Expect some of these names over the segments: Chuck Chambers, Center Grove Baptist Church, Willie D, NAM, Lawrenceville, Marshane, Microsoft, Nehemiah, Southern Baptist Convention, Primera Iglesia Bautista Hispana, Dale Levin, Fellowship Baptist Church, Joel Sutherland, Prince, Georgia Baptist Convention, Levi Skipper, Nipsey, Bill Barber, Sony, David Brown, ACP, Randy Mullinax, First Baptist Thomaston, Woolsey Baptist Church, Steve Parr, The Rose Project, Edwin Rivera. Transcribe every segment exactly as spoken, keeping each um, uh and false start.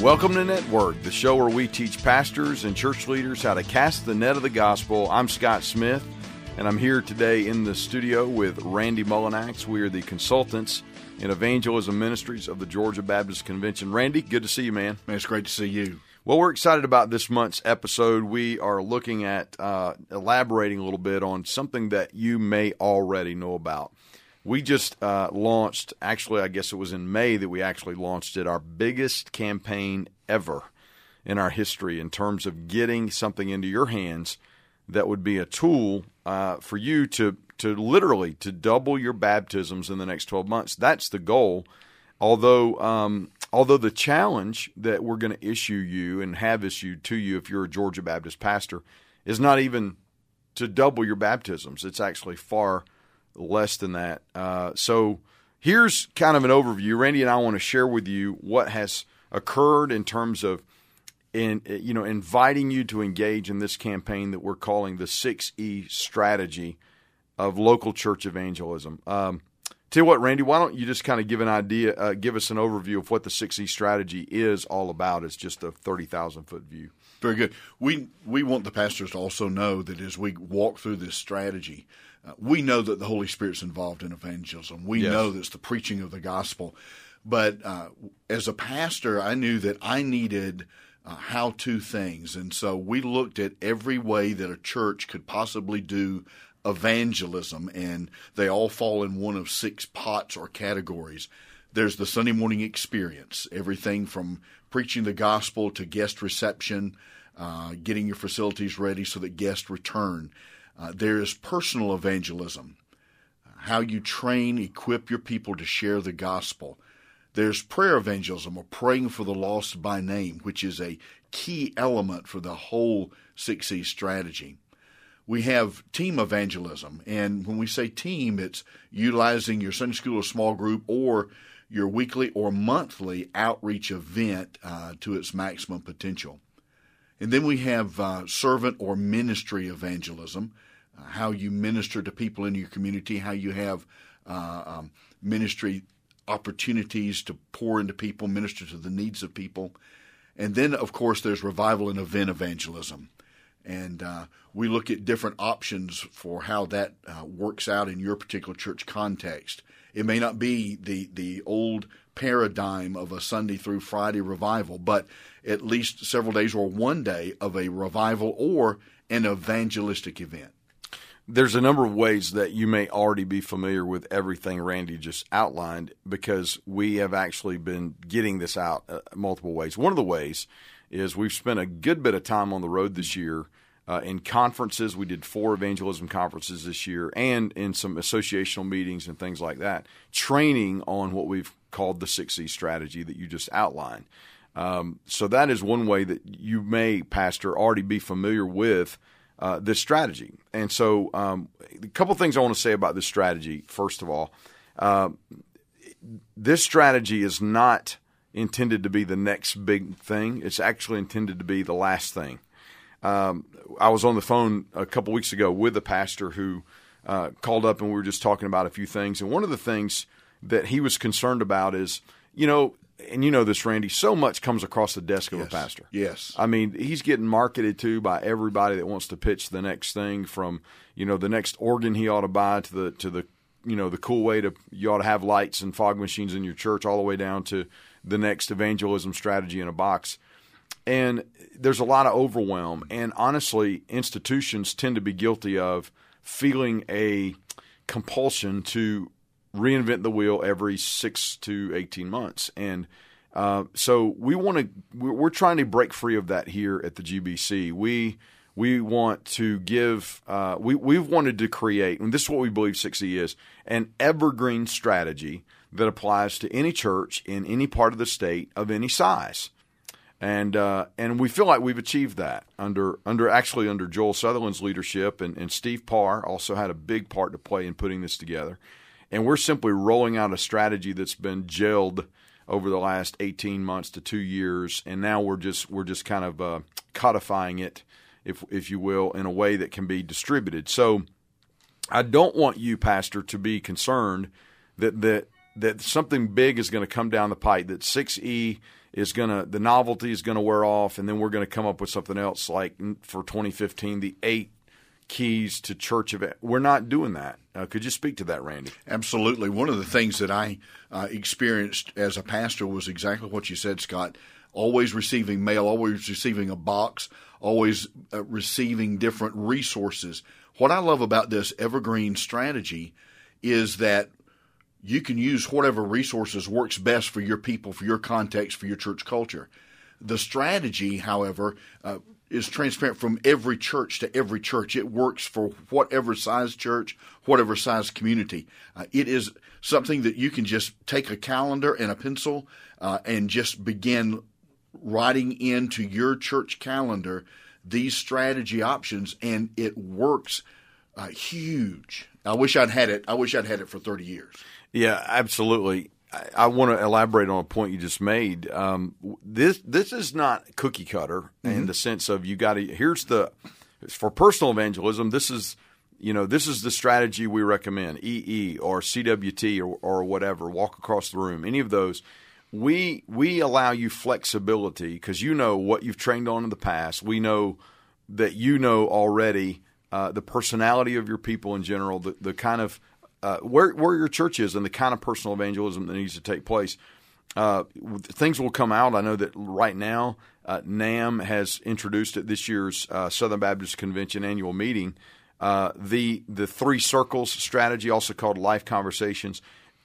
Welcome to Network, the show where we teach pastors and church leaders how to cast the net of the gospel. I'm Scott Smith, and I'm here today in the studio with Randy Mullinax. We are the consultants in evangelism ministries of the Georgia Baptist Convention. Randy, good to see you, man. Man, it's great to see you. Well, we're excited about this month's episode. We are looking at uh, elaborating a little bit on something that you may already know about. We just uh, launched, actually, I guess it was in May that we actually launched it, our biggest campaign ever in our history in terms of getting something into your hands that would be a tool uh, for you to to literally to double your baptisms in the next twelve months. That's the goal, although, um, although the challenge that we're going to issue you and have issued to you if you're a Georgia Baptist pastor is not even to double your baptisms. It's actually far less than that. Uh, so here's kind of an overview. Randy and I want to share with you what has occurred in terms of, in you know, inviting you to engage in this campaign that we're calling the six E strategy of local church evangelism. Um, tell you what, Randy, why don't you just kind of give an idea, uh, give us an overview of what the six E strategy is all about? It's just a thirty thousand foot view. Very good. We we want the pastors to also know that as we walk through this strategy, uh, we know that the Holy Spirit's involved in evangelism. We yes. know that it's the preaching of the gospel. But uh, as a pastor, I knew that I needed uh, how-to things. And so we looked at every way that a church could possibly do evangelism, and they all fall in one of six pots or categories. There's the Sunday morning experience, everything from preaching the gospel to guest reception, uh, getting your facilities ready so that guests return. Uh, there is personal evangelism, how you train, equip your people to share the gospel. There's prayer evangelism, or praying for the lost by name, which is a key element for the whole six E strategy. We have team evangelism, and when we say team, it's utilizing your Sunday school or small group or your weekly or monthly outreach event uh, to its maximum potential. And then we have uh, servant or ministry evangelism, uh, how you minister to people in your community, how you have uh, um, ministry opportunities to pour into people, minister to the needs of people. And then, of course, there's revival and event evangelism. And uh, we look at different options for how that uh, works out in your particular church context. It may not be the, the old paradigm of a Sunday through Friday revival, but at least several days or one day of a revival or an evangelistic event. There's a number of ways that you may already be familiar with everything Randy just outlined, because we have actually been getting this out uh, multiple ways. One of the ways is we've spent a good bit of time on the road this year uh, in conferences. We did four evangelism conferences this year, and in some associational meetings and things like that, training on what we've called the six E strategy that you just outlined. Um, so that is one way that you may, Pastor, already be familiar with uh, this strategy. And so um, a couple things I want to say about this strategy. First of all, uh, this strategy is not intended to be the next big thing. It's actually intended to be the last thing. Um, I was on the phone a couple weeks ago with a pastor who uh, called up, and we were just talking about a few things. And one of the things that he was concerned about is, you know, and you know this, Randy, so much comes across the desk of yes. a pastor. Yes. I mean, he's getting marketed to by everybody that wants to pitch the next thing, from, you know, the next organ he ought to buy to the, to the, you know, the cool way to, you ought to have lights and fog machines in your church, all the way down to the next evangelism strategy in a box. And there's a lot of overwhelm. And honestly, institutions tend to be guilty of feeling a compulsion to reinvent the wheel every six to eighteen months. And uh, so we want to, we're trying to break free of that here at the G B C. We, we want to give, uh, we, we've wanted to create, and this is what we believe six E is, an evergreen strategy that applies to any church in any part of the state of any size. And uh, and we feel like we've achieved that under under actually under Joel Sutherland's leadership, and, and Steve Parr also had a big part to play in putting this together. And we're simply rolling out a strategy that's been gelled over the last eighteen months to two years, and now we're just we're just kind of uh, codifying it, if if you will, in a way that can be distributed. So I don't want you, Pastor, to be concerned that that that something big is going to come down the pipe, that six E is going to, the novelty is going to wear off, and then we're going to come up with something else, like for twenty fifteen, the eight keys to church event. We're not doing that. Uh, could you speak to that, Randy? Absolutely. One of the things that I uh, experienced as a pastor was exactly what you said, Scott. Always receiving mail, always receiving a box, always uh, receiving different resources. What I love about this evergreen strategy is that you can use whatever resources works best for your people, for your context, for your church culture. The strategy, however, uh, is transparent from every church to every church. It works for whatever size church, whatever size community. Uh, it is something that you can just take a calendar and a pencil uh, and just begin writing into your church calendar these strategy options, and it works uh, huge. I wish I'd had it. I wish I'd had it for thirty years. Yeah, absolutely. I, I want to elaborate on a point you just made. Um, this this is not cookie cutter mm-hmm. in the sense of you got to. Here's the for personal evangelism. This is you know this is the strategy we recommend. E E or C W T or, or whatever. Walk across the room. Any of those. We we allow you flexibility because you know what you've trained on in the past. We know that you know already uh, the personality of your people in general, the, the kind of uh, where where your church is, and the kind of personal evangelism that needs to take place. Uh, things will come out. I know that right now uh, N A M has introduced at this year's uh, Southern Baptist Convention annual meeting uh, the the three circles strategy, also called life conversations.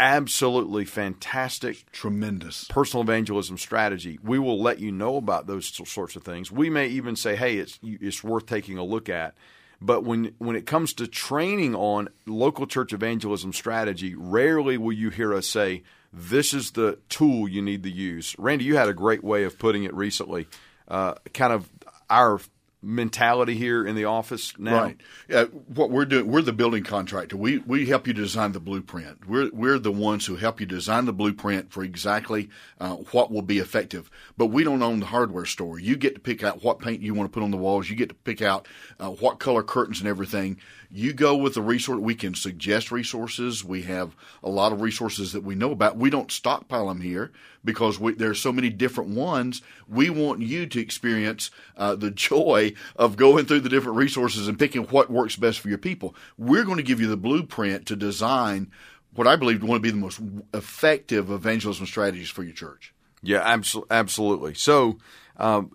Absolutely fantastic, tremendous personal evangelism strategy. We will let you know about those sorts of things. We may even say, hey, it's it's worth taking a look at. But when when it comes to training on local church evangelism strategy, rarely will you hear us say, this is the tool you need to use. Randy, you had a great way of putting it recently, uh, kind of our mentality here in the office now. Right. Uh, what we're doing, we're the building contractor. We we help you design the blueprint. We're we're the ones who help you design the blueprint for exactly uh, what will be effective. But we don't own the hardware store. You get to pick out what paint you want to put on the walls. You get to pick out uh, what color curtains and everything. You go with the resource. We can suggest resources. We have a lot of resources that we know about. We don't stockpile them here because we, there are so many different ones. We want you to experience uh, the joy of going through the different resources and picking what works best for your people. We're going to give you the blueprint to design what I believe want to be the most effective evangelism strategies for your church. Yeah, absolutely. So um,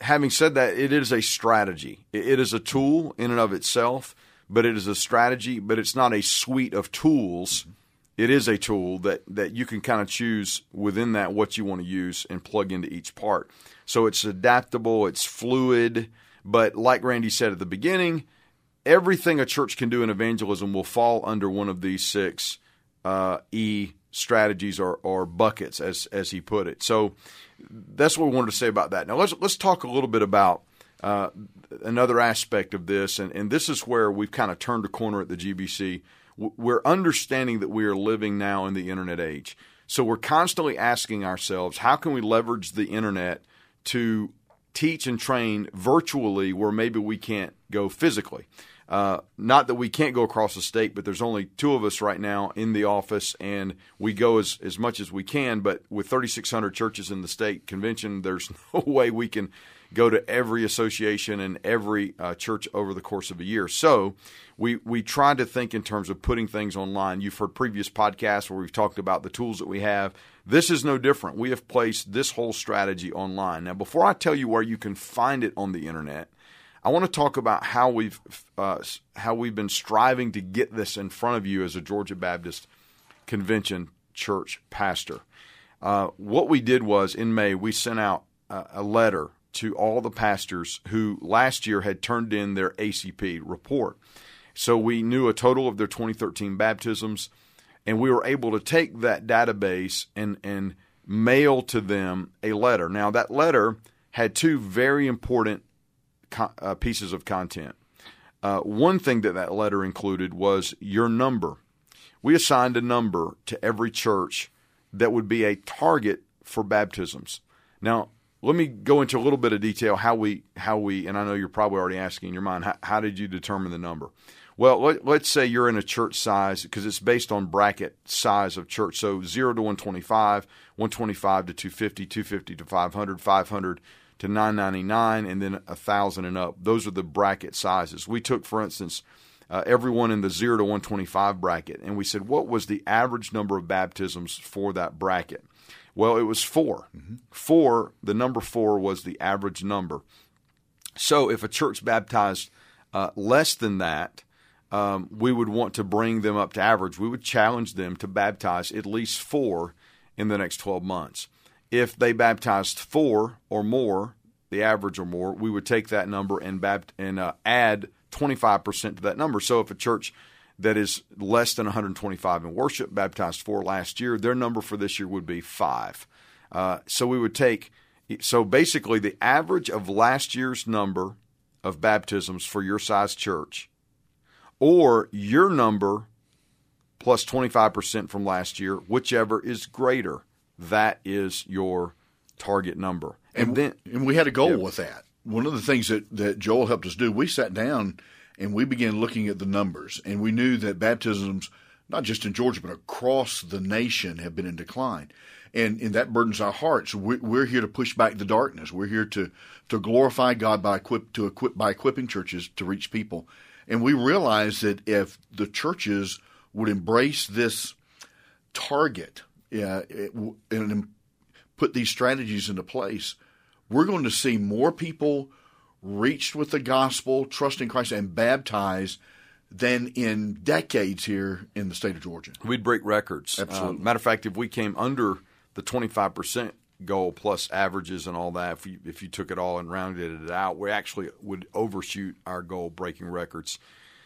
having said that, it is a strategy. It is a tool in and of itself, but it is a strategy, but it's not a suite of tools. It is a tool that, that you can kind of choose within that what you want to use and plug into each part. So it's adaptable, it's fluid, but like Randy said at the beginning, everything a church can do in evangelism will fall under one of these six uh, E strategies or, or buckets, as as he put it. So that's what we wanted to say about that. Now let's let's talk a little bit about uh, another aspect of this, and, and this is where we've kind of turned a corner at the G B C. We're understanding that we are living now in the internet age. So we're constantly asking ourselves, how can we leverage the internet to teach and train virtually where maybe we can't go physically? Uh, not that we can't go across the state, but there's only two of us right now in the office, and we go as, as much as we can, but with thirty-six hundred churches in the state convention, there's no way we can go to every association and every uh, church over the course of a year. So we, we try to think in terms of putting things online. You've heard previous podcasts where we've talked about the tools that we have. This is no different. We have placed this whole strategy online. Now, before I tell you where you can find it on the internet, I want to talk about how we've uh, how we've been striving to get this in front of you as a Georgia Baptist Convention church pastor. Uh, what we did was in May we sent out a, a letter to all the pastors who last year had turned in their A C P report. So we knew a total of their twenty thirteen baptisms, and we were able to take that database and and mail to them a letter. Now that letter had two very important Uh, pieces of content. Uh, one thing that that letter included was your number. We assigned a number to every church that would be a target for baptisms. Now, let me go into a little bit of detail how we, how we, and I know you're probably already asking in your mind, how, how did you determine the number? Well, let, let's say you're in a church size, because it's based on bracket size of church. So zero to one twenty-five, one twenty-five to two fifty, two fifty to five hundred, five hundred to nine ninety-nine, and then one thousand and up. Those are the bracket sizes. We took, for instance, uh, everyone in the zero to one twenty-five bracket, and we said, what was the average number of baptisms for that bracket? Well, it was four. Mm-hmm. Four, the number four was the average number. So if a church baptized uh, less than that, um, we would want to bring them up to average. We would challenge them to baptize at least four in the next twelve months. If they baptized four or more, the average or more, we would take that number and bapt- and uh, add twenty-five percent to that number. So if a church that is less than one hundred twenty-five in worship baptized four last year, their number for this year would be five. Uh, so we would take, so basically the average of last year's number of baptisms for your size church, or your number plus twenty-five percent from last year, whichever is greater. That is your target number. And, and then and we had a goal yeah. with that. One of the things that, that Joel helped us do, we sat down and we began looking at the numbers. And we knew that baptisms, not just in Georgia, but across the nation, have been in decline. And, and that burdens our hearts. We're, we're here to push back the darkness. We're here to, to glorify God by equip to equip by equipping churches to reach people. And we realized that if the churches would embrace this target, Yeah, it, and put these strategies into place, we're going to see more people reached with the gospel, trusting Christ, and baptized than in decades here in the state of Georgia. We'd break records. Absolutely. Uh, matter of fact, if we came under the twenty-five percent goal plus averages and all that, if you, if you took it all and rounded it out, we actually would overshoot our goal, breaking records.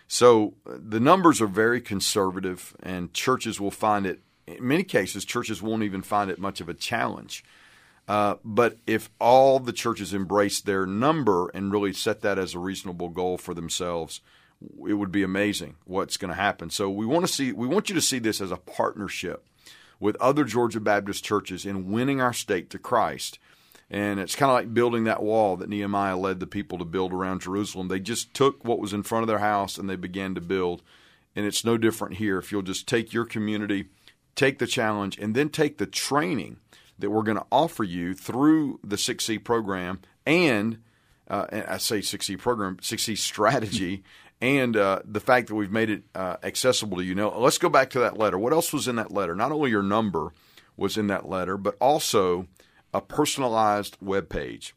So the numbers are very conservative, and churches will find it. In many cases, churches won't even find it much of a challenge. Uh, but if all the churches embrace their number and really set that as a reasonable goal for themselves, it would be amazing what's going to happen. So we want to see, we want you to see this as a partnership with other Georgia Baptist churches in winning our state to Christ. And it's kind of like building that wall that Nehemiah led the people to build around Jerusalem. They just took what was in front of their house and they began to build. And it's no different here. If you'll just take your community, take the challenge, and then take the training that we're going to offer you through the six C program, and, uh, and I say six C program, six C strategy, and uh, the fact that we've made it uh, accessible to you. Now, let's go back to that letter. What else was in that letter? Not only your number was in that letter, but also a personalized web page.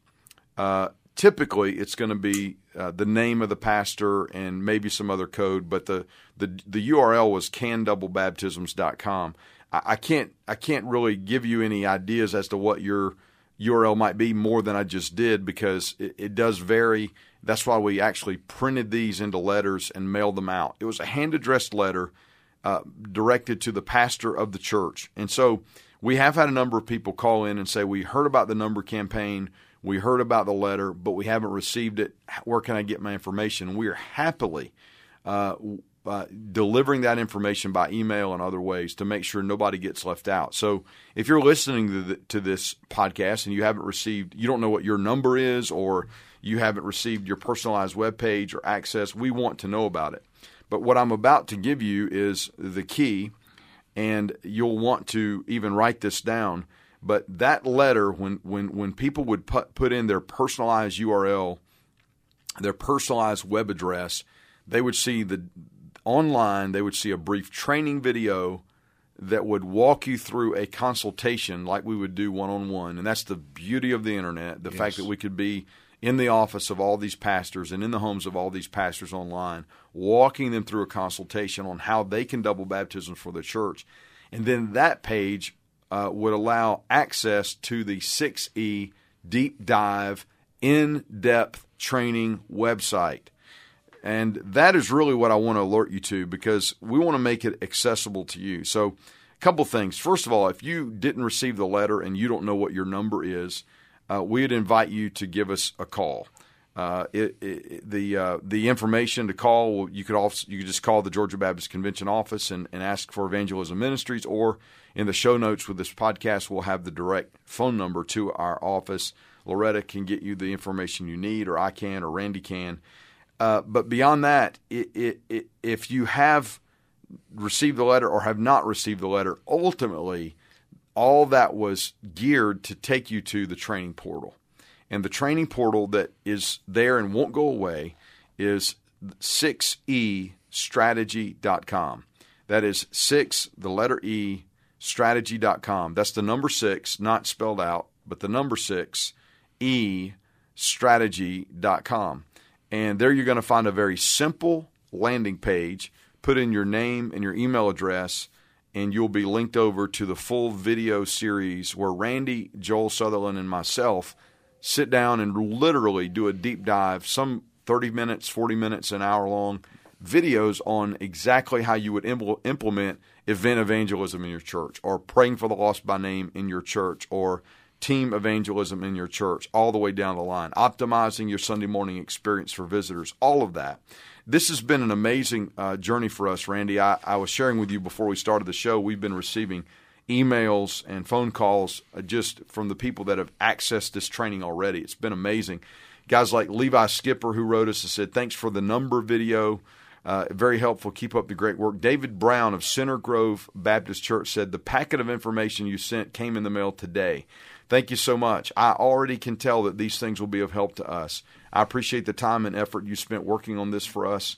Uh, typically, it's going to be uh, the name of the pastor and maybe some other code, but the the, the U R L was can double baptisms dot com. I, I can't I can't really give you any ideas as to what your U R L might be more than I just did, because it, it does vary. That's why we actually printed these into letters and mailed them out. It was a hand-addressed letter uh, directed to the pastor of the church. And so we have had a number of people call in and say, we heard about the number campaign, we heard about the letter, but we haven't received it. Where can I get my information? We are happily uh, uh, delivering that information by email and other ways to make sure nobody gets left out. So if you're listening to, the, to this podcast and you haven't received, you don't know what your number is, or you haven't received your personalized webpage or access, we want to know about it. But what I'm about to give you is the key, and you'll want to even write this down. But that letter, when when when people would put, put in their personalized U R L, their personalized web address, they would see the online, they would see a brief training video that would walk you through a consultation like we would do one-on-one. And that's the beauty of the internet, the yes. fact that we could be in the office of all these pastors and in the homes of all these pastors online, walking them through a consultation on how they can double baptism for the church. And then that page Uh, would allow access to the six E deep dive, in-depth training website. And that is really what I want to alert you to, because we want to make it accessible to you. So a couple things. First of all, if you didn't receive the letter and you don't know what your number is, uh, we'd invite you to give us a call. Uh, it, it, the uh, the information to call, you could also, you could just call the Georgia Baptist Convention office and, and ask for Evangelism Ministries, or in the show notes with this podcast, we'll have the direct phone number to our office. Loretta can get you the information you need, or I can, or Randy can. Uh, but beyond that, it, it, it, if you have received the letter or have not received the letter, ultimately all that was geared to take you to the training portal. And the training portal that is there and won't go away is six e strategy dot com. That is six, the letter E, strategy dot com. That's the number six, not spelled out, but the number six, E, strategy dot com. And there you're going to find a very simple landing page. Put in your name and your email address, and you'll be linked over to the full video series where Randy, Joel Sutherland, and myself sit down and literally do a deep dive, some thirty minutes, forty minutes, an hour long videos on exactly how you would impl- implement event evangelism in your church, or praying for the lost by name in your church, or team evangelism in your church, all the way down the line, optimizing your Sunday morning experience for visitors, all of that. This has been an amazing uh, journey for us, Randy. I, I was sharing with you before we started the show, we've been receiving emails and phone calls just from the people that have accessed this training already. It's been amazing. Guys like Levi Skipper, who wrote us and said, thanks for the number video. Uh, very helpful. Keep up the great work. David Brown of Center Grove Baptist Church said, the packet of information you sent came in the mail today. Thank you so much. I already can tell that these things will be of help to us. I appreciate the time and effort you spent working on this for us.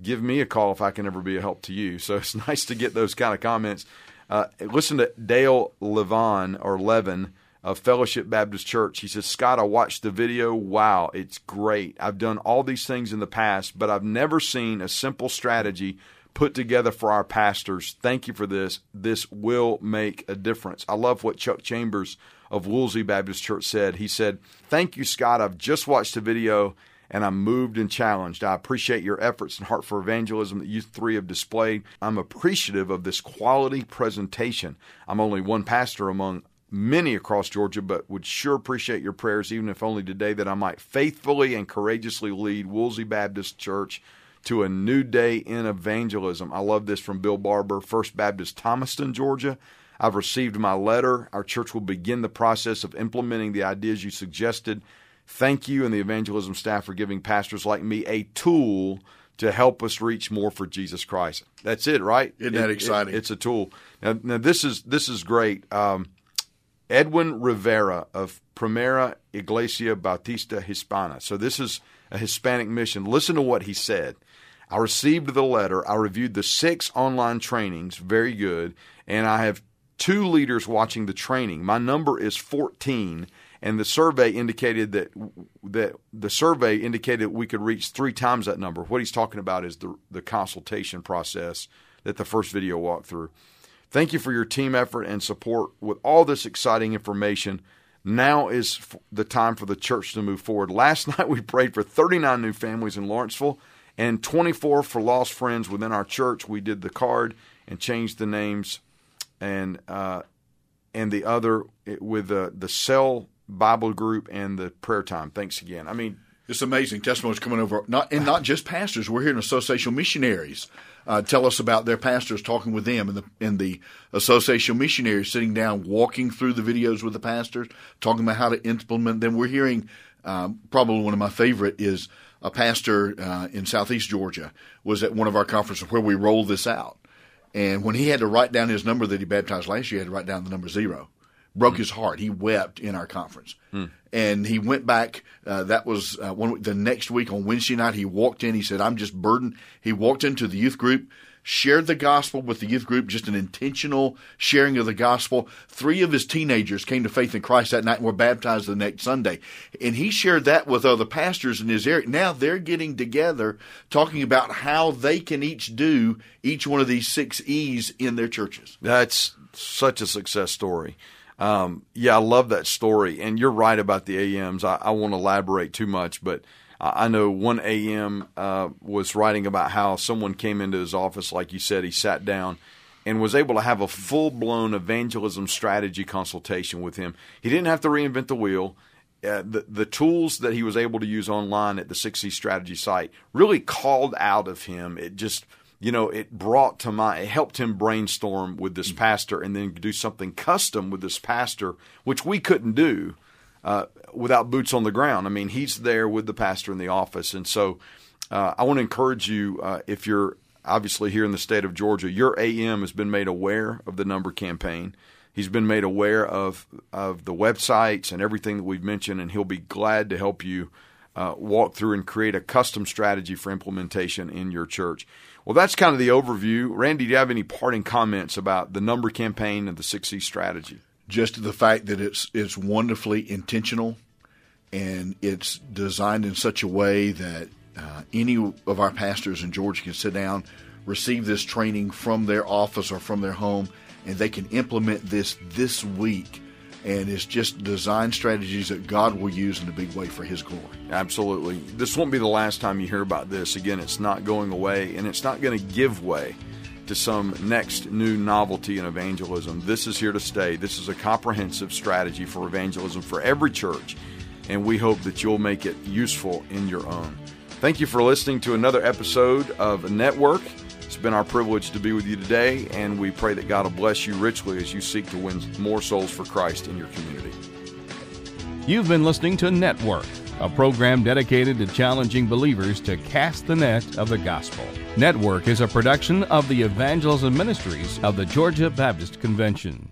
Give me a call if I can ever be a help to you. So it's nice to get those kind of comments. Uh, listen to Dale Levin or Levin of Fellowship Baptist Church. He says, Scott, I watched the video. Wow, it's great. I've done all these things in the past, but I've never seen a simple strategy put together for our pastors. Thank you for this. This will make a difference. I love what Chuck Chambers of Woolsey Baptist Church said. He said, thank you, Scott. I've just watched the video and I'm moved and challenged. I appreciate your efforts and heart for evangelism that you three have displayed. I'm appreciative of this quality presentation. I'm only one pastor among many across Georgia, but would sure appreciate your prayers, even if only today, that I might faithfully and courageously lead Woolsey Baptist Church to a new day in evangelism. I love this from Bill Barber, First Baptist Thomaston, Georgia. I've received my letter. Our church will begin the process of implementing the ideas you suggested. Thank you and the evangelism staff for giving pastors like me a tool to help us reach more for Jesus Christ. That's it, right? Isn't that it, exciting? It, it's a tool. Now, now this is this is great. Um, Edwin Rivera of Primera Iglesia Bautista Hispana. So this is a Hispanic mission. Listen to what he said. I received the letter. I reviewed the six online trainings. Very good. And I have two leaders watching the training. My number is fourteen. And the survey indicated that that the survey indicated we could reach three times that number. What he's talking about is the the consultation process that the first video walked through. Thank you for your team effort and support with all this exciting information. Now is the time for the church to move forward. Last night we prayed for thirty-nine new families in Lawrenceville and twenty-four for lost friends within our church. We did the card and changed the names, and uh, and the other with the the cell Bible group and the prayer time. Thanks again. I mean, it's amazing testimonies coming over. Not and not just pastors. We're hearing associational missionaries uh, tell us about their pastors talking with them, and the and the associational missionaries sitting down, walking through the videos with the pastors, talking about how to implement them. We're hearing um, probably one of my favorite is a pastor uh, in Southeast Georgia was at one of our conferences where we rolled this out, and when he had to write down his number that he baptized last year, he had to write down the number zero. Broke his heart. He wept in our conference. Hmm. And he went back. Uh, that was uh, one, the next week on Wednesday night. He walked in. He said, I'm just burdened. He walked into the youth group, shared the gospel with the youth group, just an intentional sharing of the gospel. Three of his teenagers came to faith in Christ that night and were baptized the next Sunday. And he shared that with other pastors in his area. Now they're getting together talking about how they can each do each one of these six E's in their churches. That's such a success story. Um, yeah, I love that story. And you're right about the A Ms. I, I won't elaborate too much, but I know one A M uh, was writing about how someone came into his office, like you said, he sat down and was able to have a full-blown evangelism strategy consultation with him. He didn't have to reinvent the wheel. Uh, the, the tools that he was able to use online at the six E Strategy site really called out of him. It just... You know, it brought to mind, it helped him brainstorm with this pastor and then do something custom with this pastor, which we couldn't do uh, without boots on the ground. I mean, he's there with the pastor in the office. And so Uh, I want to encourage you, uh, if you're obviously here in the state of Georgia, your A M has been made aware of the number campaign. He's been made aware of of the websites and everything that we've mentioned, and he'll be glad to help you uh, walk through and create a custom strategy for implementation in your church. Well, that's kind of the overview. Randy, do you have any parting comments about the number campaign and the six C strategy? Just the fact that it's it's wonderfully intentional, and it's designed in such a way that uh, any of our pastors in Georgia can sit down, receive this training from their office or from their home, and they can implement this this week. And it's just design strategies that God will use in a big way for His glory. Absolutely. This won't be the last time you hear about this. Again, it's not going away, and it's not going to give way to some next new novelty in evangelism. This is here to stay. This is a comprehensive strategy for evangelism for every church, and we hope that you'll make it useful in your own. Thank you for listening to another episode of Network. It's been our privilege to be with you today, and we pray that God will bless you richly as you seek to win more souls for Christ in your community. You've been listening to Network, a program dedicated to challenging believers to cast the net of the gospel. Network is a production of the Evangelism Ministries of the Georgia Baptist Convention.